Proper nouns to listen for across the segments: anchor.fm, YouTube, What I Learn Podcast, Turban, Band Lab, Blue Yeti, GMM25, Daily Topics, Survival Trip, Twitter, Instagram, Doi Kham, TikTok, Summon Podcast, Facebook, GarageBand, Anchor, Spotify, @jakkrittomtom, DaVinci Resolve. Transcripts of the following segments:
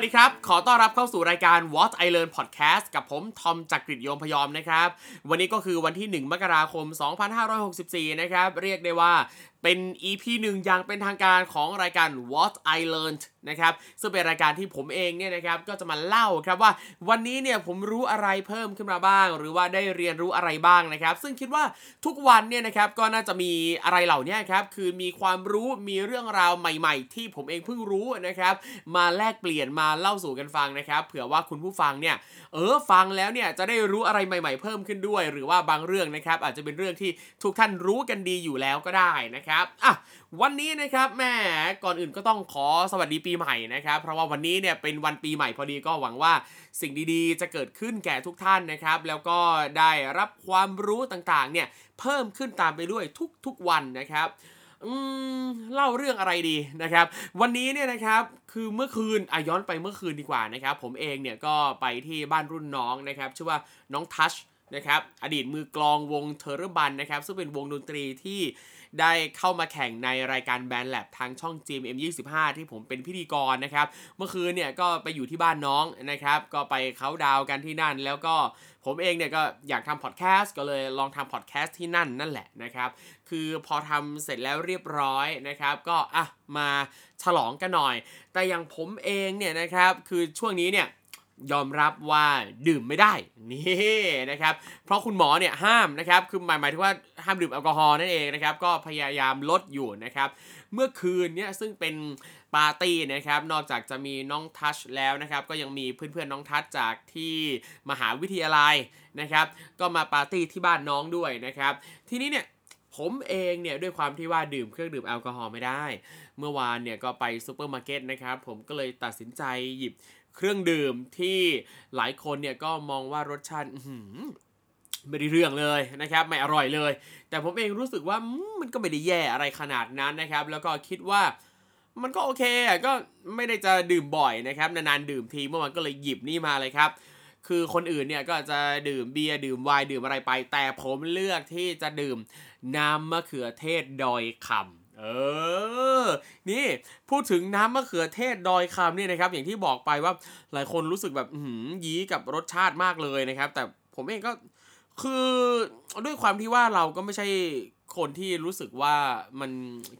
วัสดีครับขอต้อนรับเข้าสู่รายการ What I Learn Podcast กับผมทอมจากกฤษโยมพยอมนะครับวันนี้ก็คือวันที่1มกราคม2564นะครับเรียกได้ว่าเป็น EP 1 อย่างเป็นทางการของรายการ What I Learned นะครับซึ่งเป็นรายการที่ผมเองเนี่ยนะครับก็จะมาเล่าครับว่าวันนี้เนี่ยผมรู้อะไรเพิ่มขึ้นมาบ้างหรือว่าได้เรียนรู้อะไรบ้างนะครับซึ่งคิดว่าทุกวันเนี่ยนะครับก็น่าจะมีอะไรเหล่านี้ครับคือมีความรู้มีเรื่องราวใหม่ๆที่ผมเองเพิ่งรู้นะครับมาแลกเปลี่ยนมาเล่าสู่กันฟังนะครับเผื่อว่าคุณผู้ฟังเนี่ยฟังแล้วเนี่ยจะได้รู้อะไรใหม่ๆเพิ่มขึ้นด้วยหรือว่าบางเรื่องนะครับอาจจะเป็นเรื่องที่ทุกท่านรู้กันดีอยู่แล้วก็ได้นะครับอ่ะวันนี้นะครับแม่ก่อนอื่นก็ต้องขอสวัสดีปีใหม่นะครับเพราะว่าวันนี้เนี่ยเป็นวันปีใหม่พอดีก็หวังว่าสิ่งดีๆจะเกิดขึ้นแก่ทุกท่านนะครับแล้วก็ได้รับความรู้ต่างๆเนี่ยเพิ่มขึ้นตามไปด้วยทุกๆวันนะครับเล่าเรื่องอะไรดีนะครับวันนี้เนี่ยนะครับคือเมื่อคืนย้อนไปเมื่อคืนดีกว่านะครับผมเองเนี่ยก็ไปที่บ้านรุ่นน้องนะครับชื่อว่าน้องทัชนะครับอดีตมือกลองวงเทอร์บันนะครับซึ่งเป็นวงดนตรีที่ได้เข้ามาแข่งในรายการ Band Lab ทางช่อง GMM25 ที่ผมเป็นพิธีกรนะครับเมื่อคืนเนี่ยก็ไปอยู่ที่บ้านน้องนะครับก็ไปเค้าดาวกันที่นั่นแล้วก็ผมเองเนี่ยก็อยากทำพอดแคสต์ก็เลยลองทำพอดแคสต์ที่นั่นแหละนะครับคือพอทำเสร็จแล้วเรียบร้อยนะครับก็มาฉลองกันหน่อยแต่อย่างผมเองเนี่ยนะครับคือช่วงนี้เนี่ยยอมรับว่าดื่มไม่ได้นี่นะครับเพราะคุณหมอเนี่ยห้ามนะครับคือหมายถึงว่าห้ามดื่มแอลกอฮอล์นั่นเองนะครับก็พยายามลดอยู่นะครับเมื่อคืนเนี่ยซึ่งเป็นปาร์ตี้นะครับนอกจากจะมีน้องทัชแล้วนะครับก็ยังมีเพื่อนๆน้องทัชจากที่มหาวิทยาลัยนะครับก็มาปาร์ตี้ที่บ้านน้องด้วยนะครับทีนี้เนี่ยผมเองเนี่ยด้วยความที่ว่าดื่มเครื่องดื่มแอลกอฮอล์ไม่ได้เมื่อวานเนี่ยก็ไปซุปเปอร์มาร์เก็ตนะครับผมก็เลยตัดสินใจหยิบเครื่องดื่มที่หลายคนเนี่ยก็มองว่ารสชาติไม่ได้เรื่องเลยนะครับไม่อร่อยเลยแต่ผมเองรู้สึกว่ามันก็ไม่ได้แย่อะไรขนาดนั้นนะครับแล้วก็คิดว่ามันก็โอเคก็ไม่ได้จะดื่มบ่อยนะครับนานๆดื่มทีเมื่อวานก็เลยหยิบนี่มาเลยครับคือคนอื่นเนี่ยก็จะดื่มเบียร์ดื่มไวน์ดื่มอะไรไปแต่ผมเลือกที่จะดื่มน้ำมะเขือเทศดอยคำนี่พูดถึงน้ำมะเขือเทศดอยคำเนี่ยนะครับอย่างที่บอกไปว่าหลายคนรู้สึกแบบยี้กับรสชาติมากเลยนะครับแต่ผมเองก็คือด้วยความที่ว่าเราก็ไม่ใช่คนที่รู้สึกว่ามัน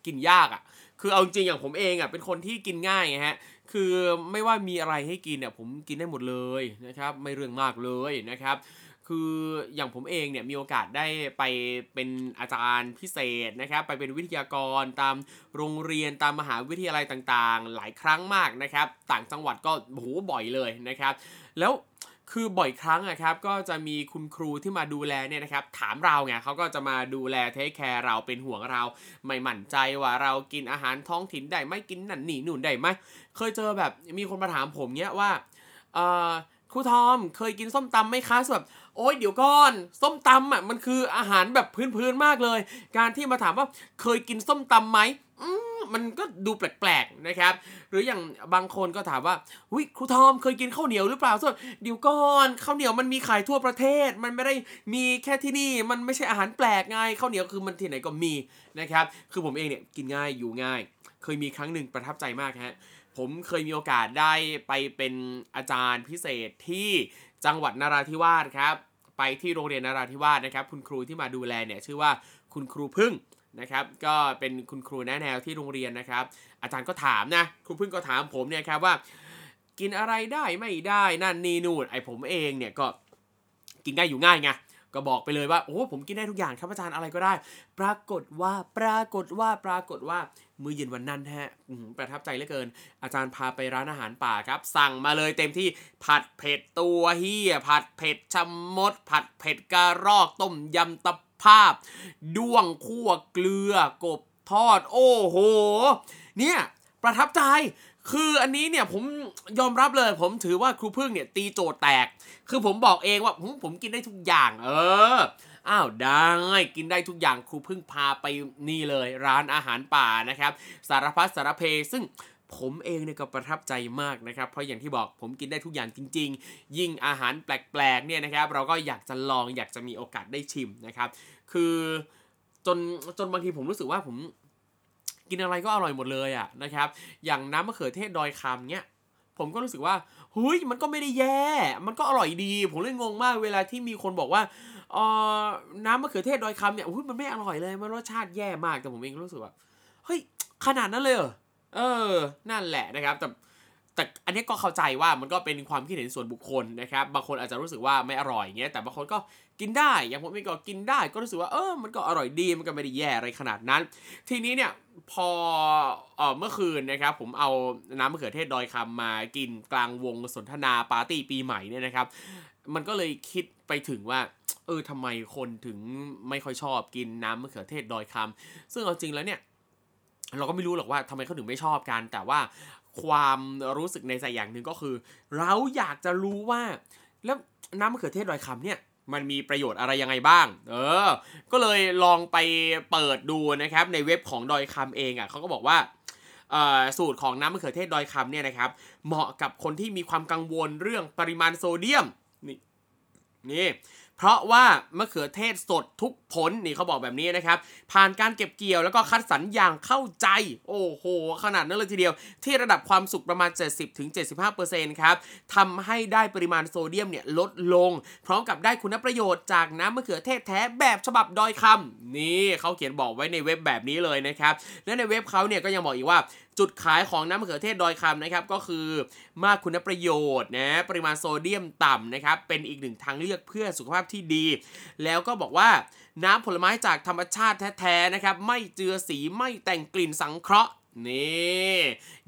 กินยากอ่ะคือเอาจริงอย่างผมเองอ่ะเป็นคนที่กินง่ายไงฮะคือไม่ว่ามีอะไรให้กินเนี่ยผมกินได้หมดเลยนะครับไม่เรื่องมากเลยนะครับคืออย่างผมเองเนี่ยมีโอกาสได้ไปเป็นอาจารย์พิเศษนะครับไปเป็นวิทยากรตามโรงเรียนตามมหาวิทยาลัยต่างๆหลายครั้งมากนะครับต่างจังหวัดก็โหบ่อยเลยนะครับแล้วคือบ่อยครั้งอะครับก็จะมีคุณครูที่มาดูแลเนี่ยนะครับถามเราไงเขาก็จะมาดูแลเทคแคร์เราเป็นห่วงเราไม่หมั่นใจว่าเรากินอาหารท้องถิ่นได้ไหมกินนั่นนี่นู่นได้ไหมเคยเจอแบบมีคนมาถามผมเนี่ยว่าครูทอมเคยกินส้มตำไหมคะแบบโอ๊ยเดี๋ยวก่อนส้มตำอ่ะมันคืออาหารแบบพื้นๆมากเลยการที่มาถามว่าเคยกินส้มตำไหมมันก็ดูแปลกๆนะครับหรืออย่างบางคนก็ถามว่าอุ๊ยครูทอมเคยกินข้าวเหนียวหรือเปล่าส่วนเดี๋ยวก่อนข้าวเหนียวมันมีขายทั่วประเทศมันไม่ได้มีแค่ที่นี่มันไม่ใช่อาหารแปลกไงข้าวเหนียวคือมันที่ไหนก็มีนะครับคือผมเองเนี่ยกินง่ายอยู่ง่ายเคยมีครั้งนึงประทับใจมากฮะผมเคยมีโอกาสได้ไปเป็นอาจารย์พิเศษที่จังหวัดนราธิวาสครับไปที่โรงเรียนนราธิวาสนะครับคุณครูที่มาดูแลเนี่ยชื่อว่าคุณครูพึ่งนะครับก็เป็นคุณครูแนะแนวที่โรงเรียนนะครับอาจารย์ก็ถามนะครูพึ่งก็ถามผมเนี่ยครับว่ากินอะไรได้ไม่ได้นั่นนี่นู่นไอ้ผมเองเนี่ยก็กินง่ายอยู่ง่ายไงก็บอกไปเลยว่าโอ้ผมกินได้ทุกอย่างครับอาจารย์อะไรก็ได้ปรากฏว่ามื้อเย็นวันนั้นฮะประทับใจเหลือเกินอาจารย์พาไปร้านอาหารป่าครับสั่งมาเลยเต็มที่ผัดเผ็ดตัวเหี้ยผัดเผ็ดชะมดผัดเผ็ดกระรอกต้มยำตะภาพด้วงคั่วเกลือกบทอดโอ้โหเนี่ยประทับใจคืออันนี้เนี่ยผมยอมรับเลยผมถือว่าครูพึ่งเนี่ยตีโจทย์แตกคือผมบอกเองว่าผมกินได้ทุกอย่างอ้าวได้กินได้ทุกอย่างครูพึ่งพาไปนี่เลยร้านอาหารป่านะครับสารพัดสารเพซึ่งผมเองเนี่ยก็ประทับใจมากนะครับเพราะอย่างที่บอกผมกินได้ทุกอย่างจริงๆยิ่งอาหารแปลกๆเนี่ยนะครับเราก็อยากจะลองอยากจะมีโอกาสได้ชิมนะครับคือจนบางทีผมรู้สึกว่าผมกินอะไรก็อร่อยหมดเลยอ่ะนะครับอย่างน้ำมะเขือเทศดอยคำเนี่ย ผมก็รู้สึกว่าเฮ้ยมันก็ไม่ได้แย่มันก็อร่อยดีผมเลยงงมากเวลาที่มีคนบอกว่าน้ำมะเขือเทศดอยคำเนี่ยมันไม่อร่อยเลยมันรสชาติแย่มากแต่ผมเองรู้สึกว่าเฮ้ยขนาดนั้นเลยเหรอนั่นแหละนะครับแต่อันนี้ก็เข้าใจว่ามันก็เป็นความคิดเห็นส่วนบุคคลนะครับบางคนอาจจะรู้สึกว่าไม่อร่อยเงี้ยแต่บางคนก็กินได้อย่างผมเองก็กินได้ก็รู้สึกว่ามันก็อร่อยดีมันก็ไม่ได้แย่อะไรขนาดนั้นทีนี้เนี่ยพอเมื่อคืนนะครับผมเอาน้ำมะเขือเทศดอยคำมากินกลางวงสนทนาปาร์ตี้ปีใหม่เนี่ยนะครับมันก็เลยคิดไปถึงว่าทำไมคนถึงไม่ค่อยชอบกินน้ำมะเขือเทศดอยคำซึ่งเอาจริงแล้วเนี่ยเราก็ไม่รู้หรอกว่าทำไมเขาถึงไม่ชอบกันแต่ว่าความรู้สึกในใจอย่างหนึ่งก็คือเราอยากจะรู้ว่าแล้วน้ำมะเขือเทศดอยคำเนี่ยมันมีประโยชน์อะไรยังไงบ้างก็เลยลองไปเปิดดูนะครับในเว็บของดอยคำเองอ่ะเขาก็บอกว่าสูตรของน้ำมะเขือเทศดอยคำเนี่ยนะครับเหมาะกับคนที่มีความกังวลเรื่องปริมาณโซเดียมนี่เพราะว่ามะเขือเทศสดทุกผลนี่เขาบอกแบบนี้นะครับผ่านการเก็บเกี่ยวแล้วก็คัดสรรอย่างเข้าใจโอ้โหขนาดนั้นเลยทีเดียวที่ระดับความสุกประมาณ 70-75% ครับทำให้ได้ปริมาณโซเดียมเนี่ยลดลงพร้อมกับได้คุณประโยชน์จากน้ำมะเขือเทศแท้แบบฉบับดอยคำนี่เขาเขียนบอกไว้ในเว็บแบบนี้เลยนะครับและในเว็บเขาเนี่ยก็ยังบอกอีกว่าจุดขายของน้ำมะเขือเทศดอยคำนะครับก็คือมากคุณประโยชน์นะปริมาณโซเดียมต่ำนะครับเป็นอีกหนึ่งทางเลือกเพื่อสุขภาพที่ดีแล้วก็บอกว่าน้ำผลไม้จากธรรมชาติแท้ๆนะครับไม่เจือสีไม่แต่งกลิ่นสังเคราะห์นี่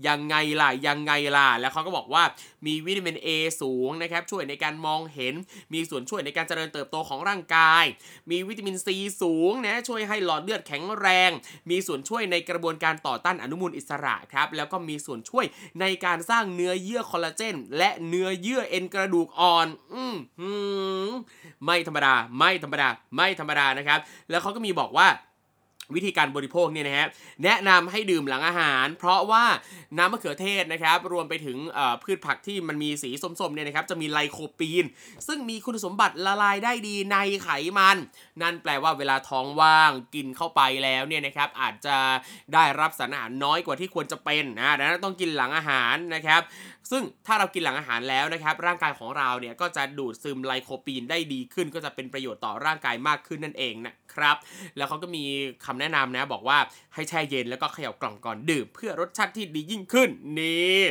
ยังไงล่ะแล้วเขาก็บอกว่ามีวิตามิน A สูงนะครับช่วยในการมองเห็นมีส่วนช่วยในการเจริญเติบโตของร่างกายมีวิตามิน C สูงนะช่วยให้หลอดเลือดแข็งแรงมีส่วนช่วยในกระบวนการต่อต้านอนุมูลอิสระครับแล้วก็มีส่วนช่วยในการสร้างเนื้อเยื่อคอลลาเจนและเนื้อเยื่อเอ็นกระดูกอ่อนไม่ธรรมดานะครับแล้วเขาก็มีบอกว่าวิธีการบริโภคเนี่ยนะฮะแนะนำให้ดื่มหลังอาหารเพราะว่าน้ำมะเขือเทศนะครับรวมไปถึงพืชผักที่มันมีสีส้มๆเนี่ยนะครับจะมีไลโคปีนซึ่งมีคุณสมบัติละลายได้ดีในไขมันนั่นแปลว่าเวลาท้องว่างกินเข้าไปแล้วเนี่ยนะครับอาจจะได้รับสารอาหารน้อยกว่าที่ควรจะเป็นนะดังนั้นต้องกินหลังอาหารนะครับซึ่งถ้าเรากินหลังอาหารแล้วนะครับร่างกายของเราเนี่ยก็จะดูดซึมไลโคปีนได้ดีขึ้นก็จะเป็นประโยชน์ต่อร่างกายมากขึ้นนั่นเองนะครับแล้วเขาก็มีคำแนะนำนะบอกว่าให้แช่เย็นแล้วก็เขย่ากล่องก่อนดื่มเพื่อรสชาติที่ดียิ่งขึ้นนี่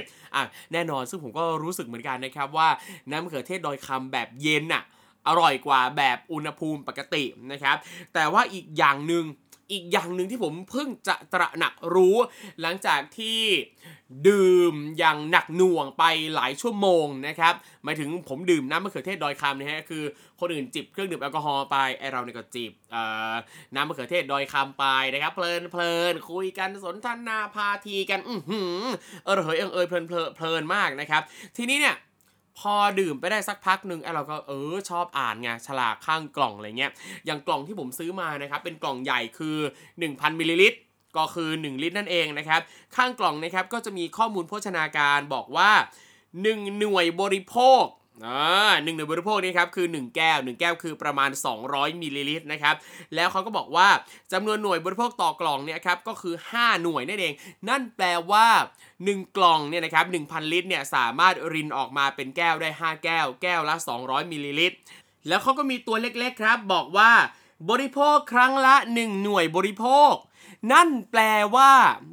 แน่นอนซึ่งผมก็รู้สึกเหมือนกันนะครับว่าน้ำมะเขือเทศดอยคำแบบเย็นน่ะอร่อยกว่าแบบอุณหภูมิปกตินะครับแต่ว่าอีกอย่างหนึ่งที่ผมเพิ่งจะตระหนักรู้หลังจากที่ดื่มอย่างหนักหน่วงไปหลายชั่วโมงนะครับหมายถึงผมดื่มน้ำมะเขือเทศดอยคำนะฮะคือคนอื่นจิบเครื่องดื่มแอลกอฮอล์ไปไอเราเนี่ยก็จิบน้ำมะเขือเทศดอยคำไปนะครับเพลินคุยกันสนทนาพาทีกันเออเพลินมากนะครับทีนี้เนี่ยพอดื่มไปได้สักพักนึงเราก็ชอบอ่านไงฉลากข้างกล่องอะไรเงี้ยอย่างกล่องที่ผมซื้อมานะครับเป็นกล่องใหญ่คือ 1,000 มิลลิลิตรก็คือ1ลิตรนั่นเองนะครับข้างกล่องนะครับก็จะมีข้อมูลโภชนาการบอกว่า1หน่วยบริโภค1หน่วยบริโภคนี่ครับคือ1แก้วคือประมาณ200มิลลิลิตรนะครับแล้วเขาก็บอกว่าจำนวนหน่วยบริโภคต่อกล่องเนี่ยครับก็คือ5หน่วยนั่นเองนั่นแปลว่า1กล่องเนี่ยนะครับ 1,000 ลิตรเนี่ยสามารถรินออกมาเป็นแก้วได้5แก้วละ200มิลลิลิตรแล้วเขาก็มีตัวเล็กๆครับบอกว่าบริโภคครั้งละ1หน่วยบริโภคนั่นแปลว่า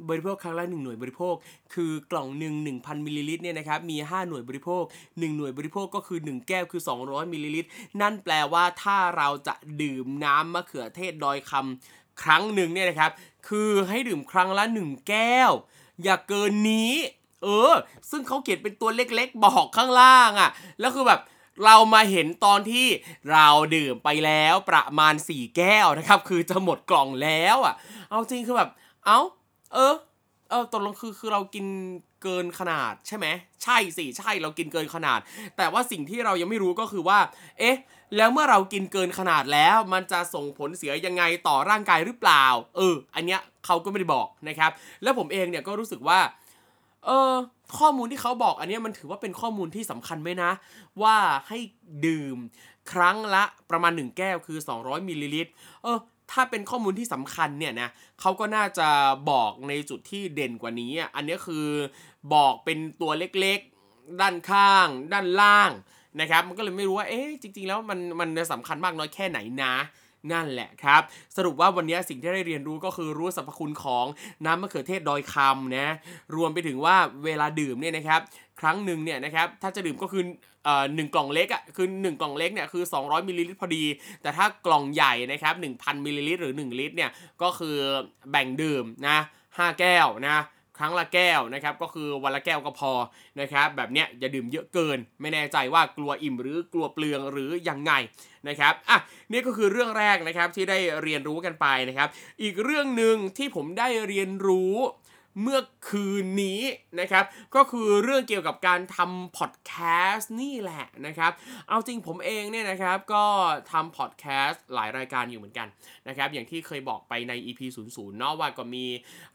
บริโภคครั้งละ1หน่วยบริโภคคือกล่องนึง 1,000 มิลลิลิตรเนี่ยนะครับมี5หน่วยบริโภค1หน่วยบริโภคก็คือ1แก้วคือ200มิลลิลิตรนั่นแปลว่าถ้าเราจะดื่มน้ำมะเขือเทศดอยคำครั้งนึงเนี่ยนะครับคือให้ดื่มครั้งละ1แก้วอย่าเกินนี้ซึ่งเขาเขียนเป็นตัวเล็กๆบอกข้างล่างอ่ะแล้วคือแบบเรามาเห็นตอนที่เราดื่มไปแล้วประมาณ4แก้วนะครับคือจะหมดกล่องแล้วอ่ะเอาจริงคือแบบตกลงคือเรากินเกินขนาดใช่ไหมใช่สิใช่เรากินเกินขนาดแต่ว่าสิ่งที่เรายังไม่รู้ก็คือว่าแล้วเมื่อเรากินเกินขนาดแล้วมันจะส่งผลเสียยังไงต่อร่างกายหรือเปล่าอันเนี้ยเขาก็ไม่ได้บอกนะครับแล้วผมเองเนี่ยก็รู้สึกว่าข้อมูลที่เขาบอกอันนี้มันถือว่าเป็นข้อมูลที่สำคัญไหมนะว่าให้ดื่มครั้งละประมาณ1แก้วคือ200มิลลิลิตรถ้าเป็นข้อมูลที่สำคัญเนี่ยนะเขาก็น่าจะบอกในจุดที่เด่นกว่านี้อันนี้คือบอกเป็นตัวเล็ก ด้านข้างด้านล่างนะครับมันก็เลยไม่รู้ว่าเอ๊ะจริงๆแล้วมันสำคัญมากน้อยแค่ไหนนะนั่นแหละครับสรุปว่าวันนี้สิ่งที่ได้เรียนรู้ก็คือรู้สรรพคุณของน้ำมะเขือเทศดอยคำนะรวมไปถึงว่าเวลาดื่มเนี่ยนะครับครั้งหนึ่งเนี่ยนะครับถ้าจะดื่มก็คือ1กล่องเล็กอ่ะคือ1กล่องเล็กเนี่ยคือ200มิลลิลิตรพอดีแต่ถ้ากล่องใหญ่นะครับ 1,000 มิลลิลิตรหรือ1ลิตรเนี่ยก็คือแบ่งดื่มนะ5แก้วนะครั้งละแก้วนะครับก็คือวันละแก้วก็พอนะครับแบบเนี้ยอย่าดื่มเยอะเกินไม่แน่ใจว่ากลัวอิ่มหรือกลัวเปลืองหรือยังไงนะครับอ่ะนี่ก็คือเรื่องแรกนะครับที่ได้เรียนรู้กันไปนะครับอีกเรื่องนึงที่ผมได้เรียนรู้เมื่อคืนนี้นะครับก็คือเรื่องเกี่ยวกับการทำพอดแคสต์นี่แหละนะครับเอาจริงผมเองเนี่ยนะครับก็ทำพอดแคสต์หลายรายการอยู่เหมือนกันนะครับอย่างที่เคยบอกไปใน EP 00 เนาะว่าก็มี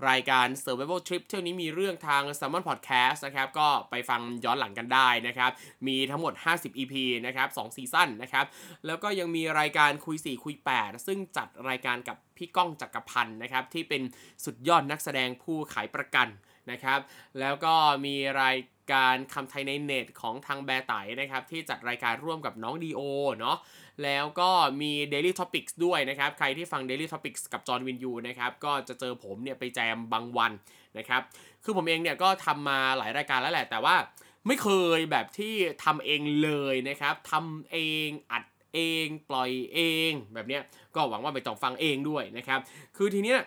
รายการ Survival Trip เที่ยวนี้มีเรื่องทาง Summon Podcast นะครับก็ไปฟังย้อนหลังกันได้นะครับมีทั้งหมด50 EP นะครับ2ซีซั่นนะครับแล้วก็ยังมีรายการคุย4คุย8ซึ่งจัดรายการกับพี่ก้องจักรพันธ์นะครับที่เป็นสุดยอดนักแสดงผู้ขายประกันนะครับแล้วก็มีรายการคำไทยในเน็ตของทางแบร์ไต๋นะครับที่จัดรายการร่วมกับน้องดีโอเนาะแล้วก็มี Daily Topics ด้วยนะครับใครที่ฟัง Daily Topics กับจอห์นวินยูนะครับก็จะเจอผมเนี่ยไปแจมบางวันนะครับคือผมเองเนี่ยก็ทำมาหลายรายการแล้วแหละแต่ว่าไม่เคยแบบที่ทำเองเลยนะครับทำเองอัดเองปล่อยเองแบบเนี้ยก็หวังว่าไปจองฟังเองด้วยนะครับคือทีเนี้ย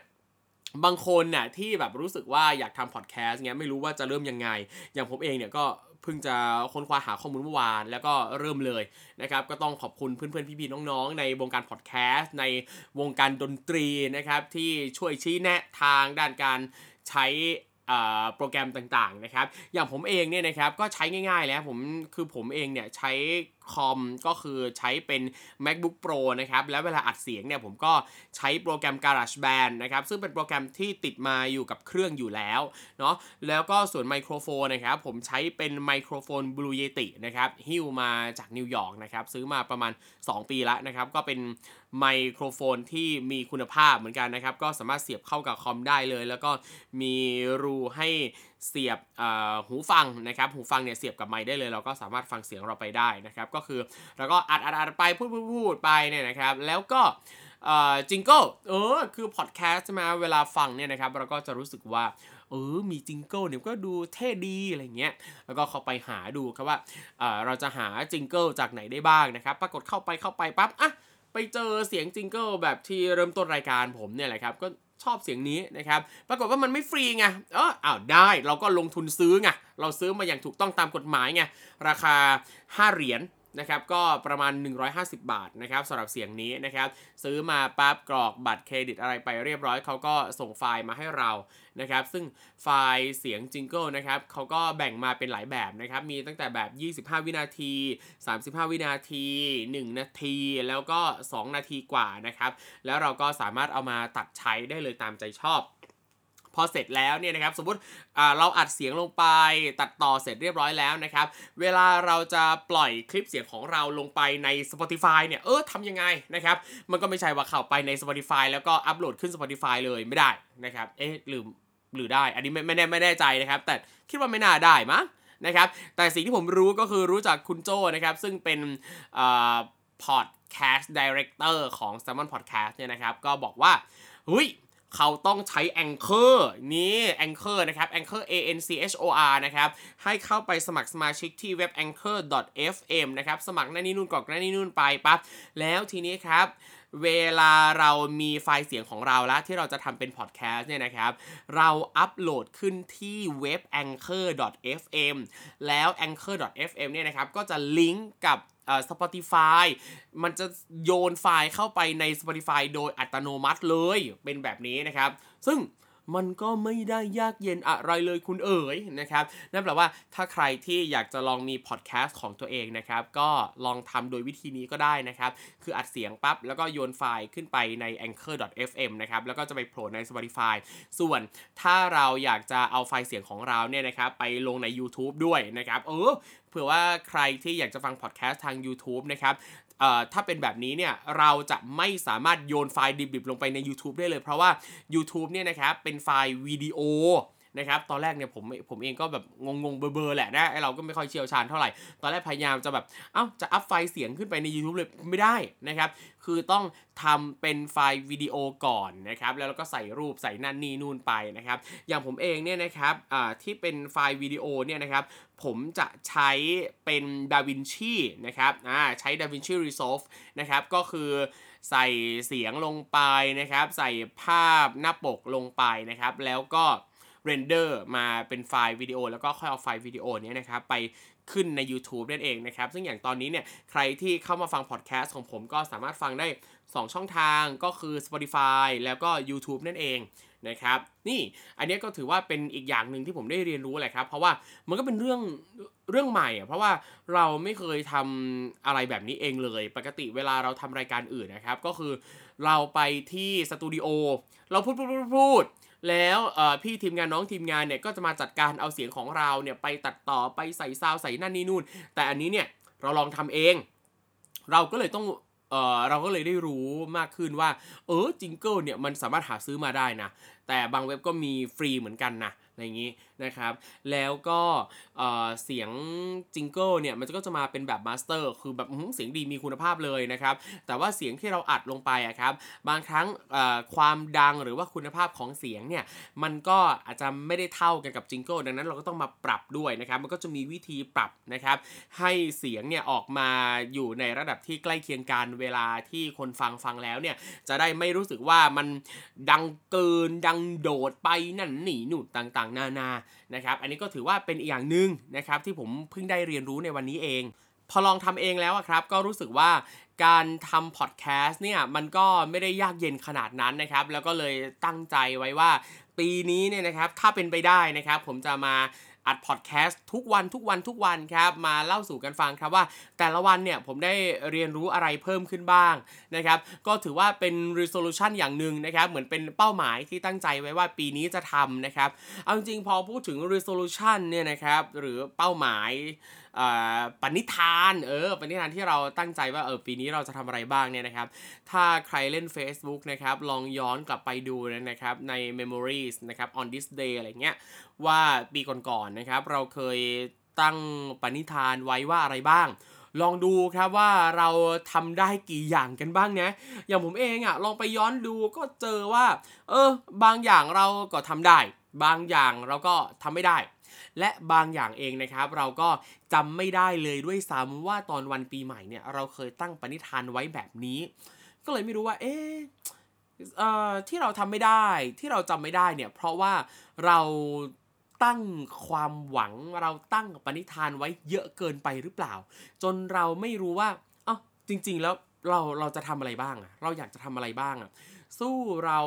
บางคนน่ะที่แบบรู้สึกว่าอยากทำพอดแคสต์เงี้ยไม่รู้ว่าจะเริ่มยังไงอย่างผมเองเนี่ยก็เพิ่งจะค้นคว้าหาข้อมูลเมื่อวานแล้วก็เริ่มเลยนะครับก็ต้องขอบคุณเพื่อนๆพี่ๆน้องๆในวงการพอดแคสต์ในวงการดนตรีนะครับที่ช่วยชี้แนะทางด้านการใช้โปรแกรมต่างๆนะครับอย่างผมเองเนี่ยนะครับก็ใช้ง่ายๆแล้วผมเองเนี่ยใช้คอมก็คือใช้เป็น MacBook Pro นะครับแล้วเวลาอัดเสียงเนี่ยผมก็ใช้โปรแกรม GarageBand นะครับซึ่งเป็นโปรแกรมที่ติดมาอยู่กับเครื่องอยู่แล้วเนาะแล้วก็ส่วนไมโครโฟนนะครับผมใช้เป็นไมโครโฟน Blue Yeti นะครับหิ้วมาจากนิวยอร์กนะครับซื้อมาประมาณ2ปีละนะครับก็เป็นไมโครโฟนที่มีคุณภาพเหมือนกันนะครับก็สามารถเสียบเข้ากับคอมได้เลยแล้วก็มีรูให้เสียบหูฟังนะครับหูฟังเนี่ยเสียบกับไมค์ได้เลยเราก็สามารถฟังเสียงเราไปได้นะครับก็คือแล้วก็อัดไปพูดไปเนี่ยนะครับแล้วก็จิงเกิลคือพอดแคสต์ใช่ไหมเวลาฟังเนี่ยนะครับเราก็จะรู้สึกว่ามีจิงเกิลเนี่ยก็ดูเท่ดีอะไรเงี้ยแล้วก็เข้าไปหาดูครับว่าเราจะหาจิงเกิลจากไหนได้บ้างนะครับปรากฏเข้าไปปั๊บอ่ะไปเจอเสียงจิงเกิลแบบที่เริ่มต้นรายการผมเนี่ยแหละครับก็ชอบเสียงนี้นะครับปรากฏว่ามันไม่ฟรีไงได้เราก็ลงทุนซื้อไงเราซื้อมาอย่างถูกต้องตามกฎหมายไงราคา$5นะครับก็ประมาณ$150นะครับสำหรับเสียงนี้นะครับซื้อมาปั๊บกรอกบัตรเครดิตอะไรไปเรียบร้อยเขาก็ส่งไฟล์มาให้เรานะครับซึ่งไฟล์เสียงจิงเกิลนะครับเขาก็แบ่งมาเป็นหลายแบบนะครับมีตั้งแต่แบบ25วินาที35วินาที1นาทีแล้วก็2นาทีกว่านะครับแล้วเราก็สามารถเอามาตัดใช้ได้เลยตามใจชอบพอเสร็จแล้วเนี่ยนะครับสมมุติเราอัดเสียงลงไปตัดต่อเสร็จเรียบร้อยแล้วนะครับเวลาเราจะปล่อยคลิปเสียงของเราลงไปใน Spotify เนี่ยทำยังไงนะครับมันก็ไม่ใช่ว่าเข้าไปใน Spotify แล้วก็อัปโหลดขึ้น Spotify เลยไม่ได้นะครับหรือได้อันนี้ไม่แน่ใจนะครับแต่คิดว่าไม่น่าได้มั้งนะครับแต่สิ่งที่ผมรู้ก็คือรู้จักคุณโจ้นะครับซึ่งเป็นพอดแคสต์ไดเรคเตอร์ของ Summon Podcast เนี่ยนะครับก็บอกว่าเขาต้องใช้ Anchor นี่ Anchor นะครับ Anchor ANCHOR นะครับให้เข้าไปสมัครสมาชิกที่เว็บ anchor.fm นะครับสมัครนั่นนี่นู่นกรอกนั่นนี่นู่นไปปั๊บแล้วทีนี้ครับเวลาเรามีไฟล์เสียงของเราแล้วที่เราจะทำเป็นพอดแคสต์เนี่ยนะครับเราอัปโหลดขึ้นที่เว็บ anchor.fm แล้ว anchor.fm เนี่ยนะครับก็จะลิงก์กับSpotify มันจะโยนไฟล์เข้าไปใน Spotify โดยอัตโนมัติเลยเป็นแบบนี้นะครับซึ่งมันก็ไม่ได้ยากเย็นอะไรเลยคุณเอ๋ยนะครับนั่นแปลว่าถ้าใครที่อยากจะลองมีพอดแคสต์ของตัวเองนะครับก็ลองทำโดยวิธีนี้ก็ได้นะครับคืออัดเสียงปั๊บแล้วก็โยนไฟล์ขึ้นไปใน anchor.fm นะครับแล้วก็จะไปโผล่ใน Spotify ส่วนถ้าเราอยากจะเอาไฟล์เสียงของเราเนี่ยนะครับไปลงใน YouTube ด้วยนะครับเผื่อว่าใครที่อยากจะฟังพอดแคสต์ทาง YouTube นะครับถ้าเป็นแบบนี้เนี่ยเราจะไม่สามารถโยนไฟล์ดิบๆลงไปใน YouTube ได้เลยเพราะว่า YouTube เนี่ยนะครับเป็นไฟล์วิดีโอ นะครับตอนแรกเนี่ยผมเองก็แบบงงๆเบอร์ๆแหละนะเราก็ไม่ค่อยเชี่ยวชาญเท่าไหร่ตอนแรกพยายามจะแบบจะอัพไฟล์เสียงขึ้นไปใน YouTube เลยไม่ได้นะครับคือต้องทำเป็นไฟล์วิดีโอก่อนนะครับแล้วเราก็ใส่รูปใส่นั่นนี่นู่นไปนะครับอย่างผมเองเนี่ยนะครับที่เป็นไฟล์วิดีโอเนี่ยนะครับผมจะใช้เป็น DaVinci นะครับใช้ DaVinci Resolve นะครับก็คือใส่เสียงลงไปนะครับใส่ภาพหน้าปกลงไปนะครับแล้วก็เรนเดอร์มาเป็นไฟล์วิดีโอแล้วก็ค่อยเอาไฟล์วิดีโอนี้นะครับไปขึ้นใน YouTube นั่นเองนะครับซึ่งอย่างตอนนี้เนี่ยใครที่เข้ามาฟังพอดแคสต์ของผมก็สามารถฟังได้2ช่องทางก็คือ Spotify แล้วก็ YouTube นั่นเองนะครับนี่อันนี้ก็ถือว่าเป็นอีกอย่างนึงที่ผมได้เรียนรู้แหละครับเพราะว่ามันก็เป็นเรื่องใหม่เพราะว่าเราไม่เคยทำอะไรแบบนี้เองเลยปกติเวลาเราทำรายการอื่นนะครับก็คือเราไปที่สตูดิโอเราพูดแล้วพี่ทีมงานน้องทีมงานเนี่ยก็จะมาจัดการเอาเสียงของเราเนี่ยไปตัดต่อไปใส่ซาวใส่นั่นนี่นู่นแต่อันนี้เนี่ยเราลองทำเองเราก็เลยได้รู้มากขึ้นว่าจิงเกิลเนี่ยมันสามารถหาซื้อมาได้นะแต่บางเว็บก็มีฟรีเหมือนกันนะอะไรอย่างนี้นะครับแล้วก็เสียงจิงเกิลเนี่ยมันก็จะมาเป็นแบบมาสเตอร์คือแบบเสียงดีมีคุณภาพเลยนะครับแต่ว่าเสียงที่เราอัดลงไปอะครับบางครั้งความดังหรือว่าคุณภาพของเสียงเนี่ยมันก็อาจจะไม่ได้เท่ากันกับจิงเกิลดังนั้นเราก็ต้องมาปรับด้วยนะครับมันก็จะมีวิธีปรับนะครับให้เสียงเนี่ยออกมาอยู่ในระดับที่ใกล้เคียงกันเวลาที่คนฟังแล้วเนี่ยจะได้ไม่รู้สึกว่ามันดังเกินดังโดดไปนั่นหนีหนุนต่างๆนานานะครับอันนี้ก็ถือว่าเป็นอีกอย่างนึงนะครับที่ผมเพิ่งได้เรียนรู้ในวันนี้เองพอลองทำเองแล้วครับก็รู้สึกว่าการทำพอดแคสต์เนี่ยมันก็ไม่ได้ยากเย็นขนาดนั้นนะครับแล้วก็เลยตั้งใจไว้ว่าปีนี้เนี่ยนะครับถ้าเป็นไปได้นะครับผมจะมาอัดพอดแคสต์ทุกวันครับมาเล่าสู่กันฟังครับว่าแต่ละวันเนี่ยผมได้เรียนรู้อะไรเพิ่มขึ้นบ้างนะครับก็ถือว่าเป็น resolution อย่างหนึ่งนะครับเหมือนเป็นเป้าหมายที่ตั้งใจไว้ว่าปีนี้จะทำนะครับเอาจริงพอพูดถึง resolution เนี่ยนะครับหรือเป้าหมายปณิธานที่เราตั้งใจว่าปีนี้เราจะทำอะไรบ้างเนี่ยนะครับถ้าใครเล่น Facebook นะครับลองย้อนกลับไปดูนะครับใน Memories นะครับ On This Day อะไรเงี้ยว่าปีก่อนๆนะครับเราเคยตั้งปณิธานไว้ว่าอะไรบ้างลองดูครับว่าเราทำได้กี่อย่างกันบ้างนะอย่างผมเองลองไปย้อนดูก็เจอว่าบางอย่างเราก็ทำได้บางอย่างเราก็ทำไม่ได้และบางอย่างเองนะครับเราก็จำไม่ได้เลยด้วยซ้ำว่าตอนวันปีใหม่เนี่ยเราเคยตั้งปณิธานไว้แบบนี้ก็เลยไม่รู้ว่าที่เราทำไม่ได้ที่เราจำไม่ได้เนี่ยเพราะว่าเราตั้งความหวังเราตั้งปณิธานไว้เยอะเกินไปหรือเปล่าจนเราไม่รู้ว่าจริงๆแล้วเราจะทำอะไรบ้างเราอยากจะทำอะไรบ้างสู้เรา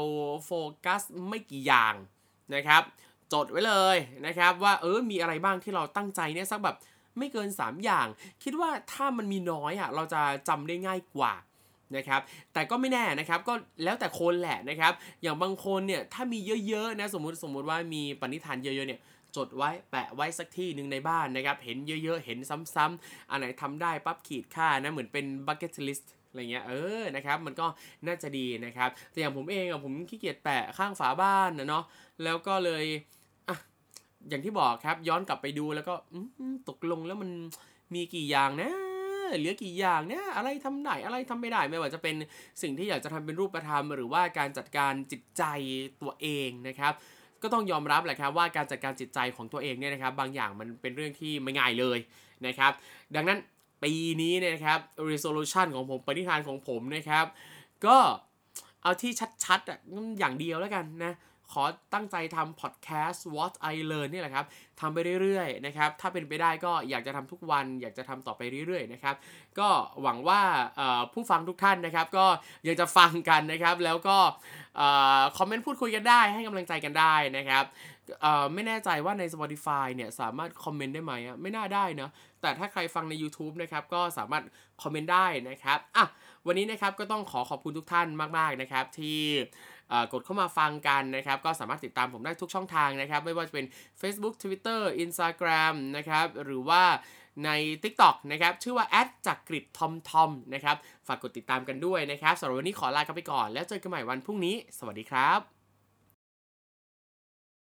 โฟกัสไม่กี่อย่างนะครับจดไว้เลยนะครับว่ามีอะไรบ้างที่เราตั้งใจเนี่ยสักแบบไม่เกิน3อย่างคิดว่าถ้ามันมีน้อยเราจะจำได้ง่ายกว่านะครับแต่ก็ไม่แน่นะครับก็แล้วแต่คนแหละนะครับอย่างบางคนเนี่ยถ้ามีเยอะๆนะสมมุติว่ามีปณิธานเยอะๆเนี่ยจดไว้แปะไว้สักที่นึงในบ้านนะครับเห็นเยอะๆเห็นซ้ำๆอันไหนทำได้ปั๊บขีดค่านะเหมือนเป็น bucket listอะไรเงี้ยนะครับมันก็น่าจะดีนะครับแต่อย่างผมเองผมขี้เกียจแปะข้างฝาบ้านนะเนาะแล้วก็เลยอย่างที่บอกครับย้อนกลับไปดูแล้วก็ตกลงแล้วมันมีกี่อย่างนะเหลือกี่อย่างนะอะไรทำได้อะไรทำไม่ได้ไม่ว่าจะเป็นสิ่งที่อยากจะทำเป็นรูปธรรมหรือว่าการจัดการจิตใจตัวเองนะครับก็ต้องยอมรับแหละครับว่าการจัดการจิตใจของตัวเองเนี่ยนะครับบางอย่างมันเป็นเรื่องที่ไม่ง่ายเลยนะครับดังนั้นปีนี้นะครับ resolution ของผมปณิธานของผมนะครับก็เอาที่ชัดๆอย่างเดียวแล้วกันนะขอตั้งใจทำ podcast What I Learn นี่แหละครับทำไปเรื่อยๆนะครับถ้าเป็นไปได้ก็อยากจะทำทุกวันอยากจะทำต่อไปเรื่อยๆนะครับก็หวังว่าผู้ฟังทุกท่านนะครับก็ยังจะฟังกันนะครับแล้วก็คอมเมนต์พูดคุยกันได้ให้กำลังใจกันได้นะครับไม่แน่ใจว่าใน Spotify เนี่ยสามารถคอมเมนต์ได้ไหมไม่น่าได้นะแต่ถ้าใครฟังใน YouTube นะครับก็สามารถคอมเมนต์ได้นะครับวันนี้นะครับก็ต้องขอบคุณทุกท่านมากๆนะครับที่กดเข้ามาฟังกันนะครับก็สามารถติดตามผมได้ทุกช่องทางนะครับไม่ว่าจะเป็น Facebook Twitter Instagram นะครับหรือว่าใน TikTok นะครับชื่อว่า@จักริดทอมนะครับฝากกดติดตามกันด้วยนะครับสำหรับวันนี้ขอลาไปก่อนแล้วเจอกันใหม่วันพรุ่งนี้สวัสดีครับ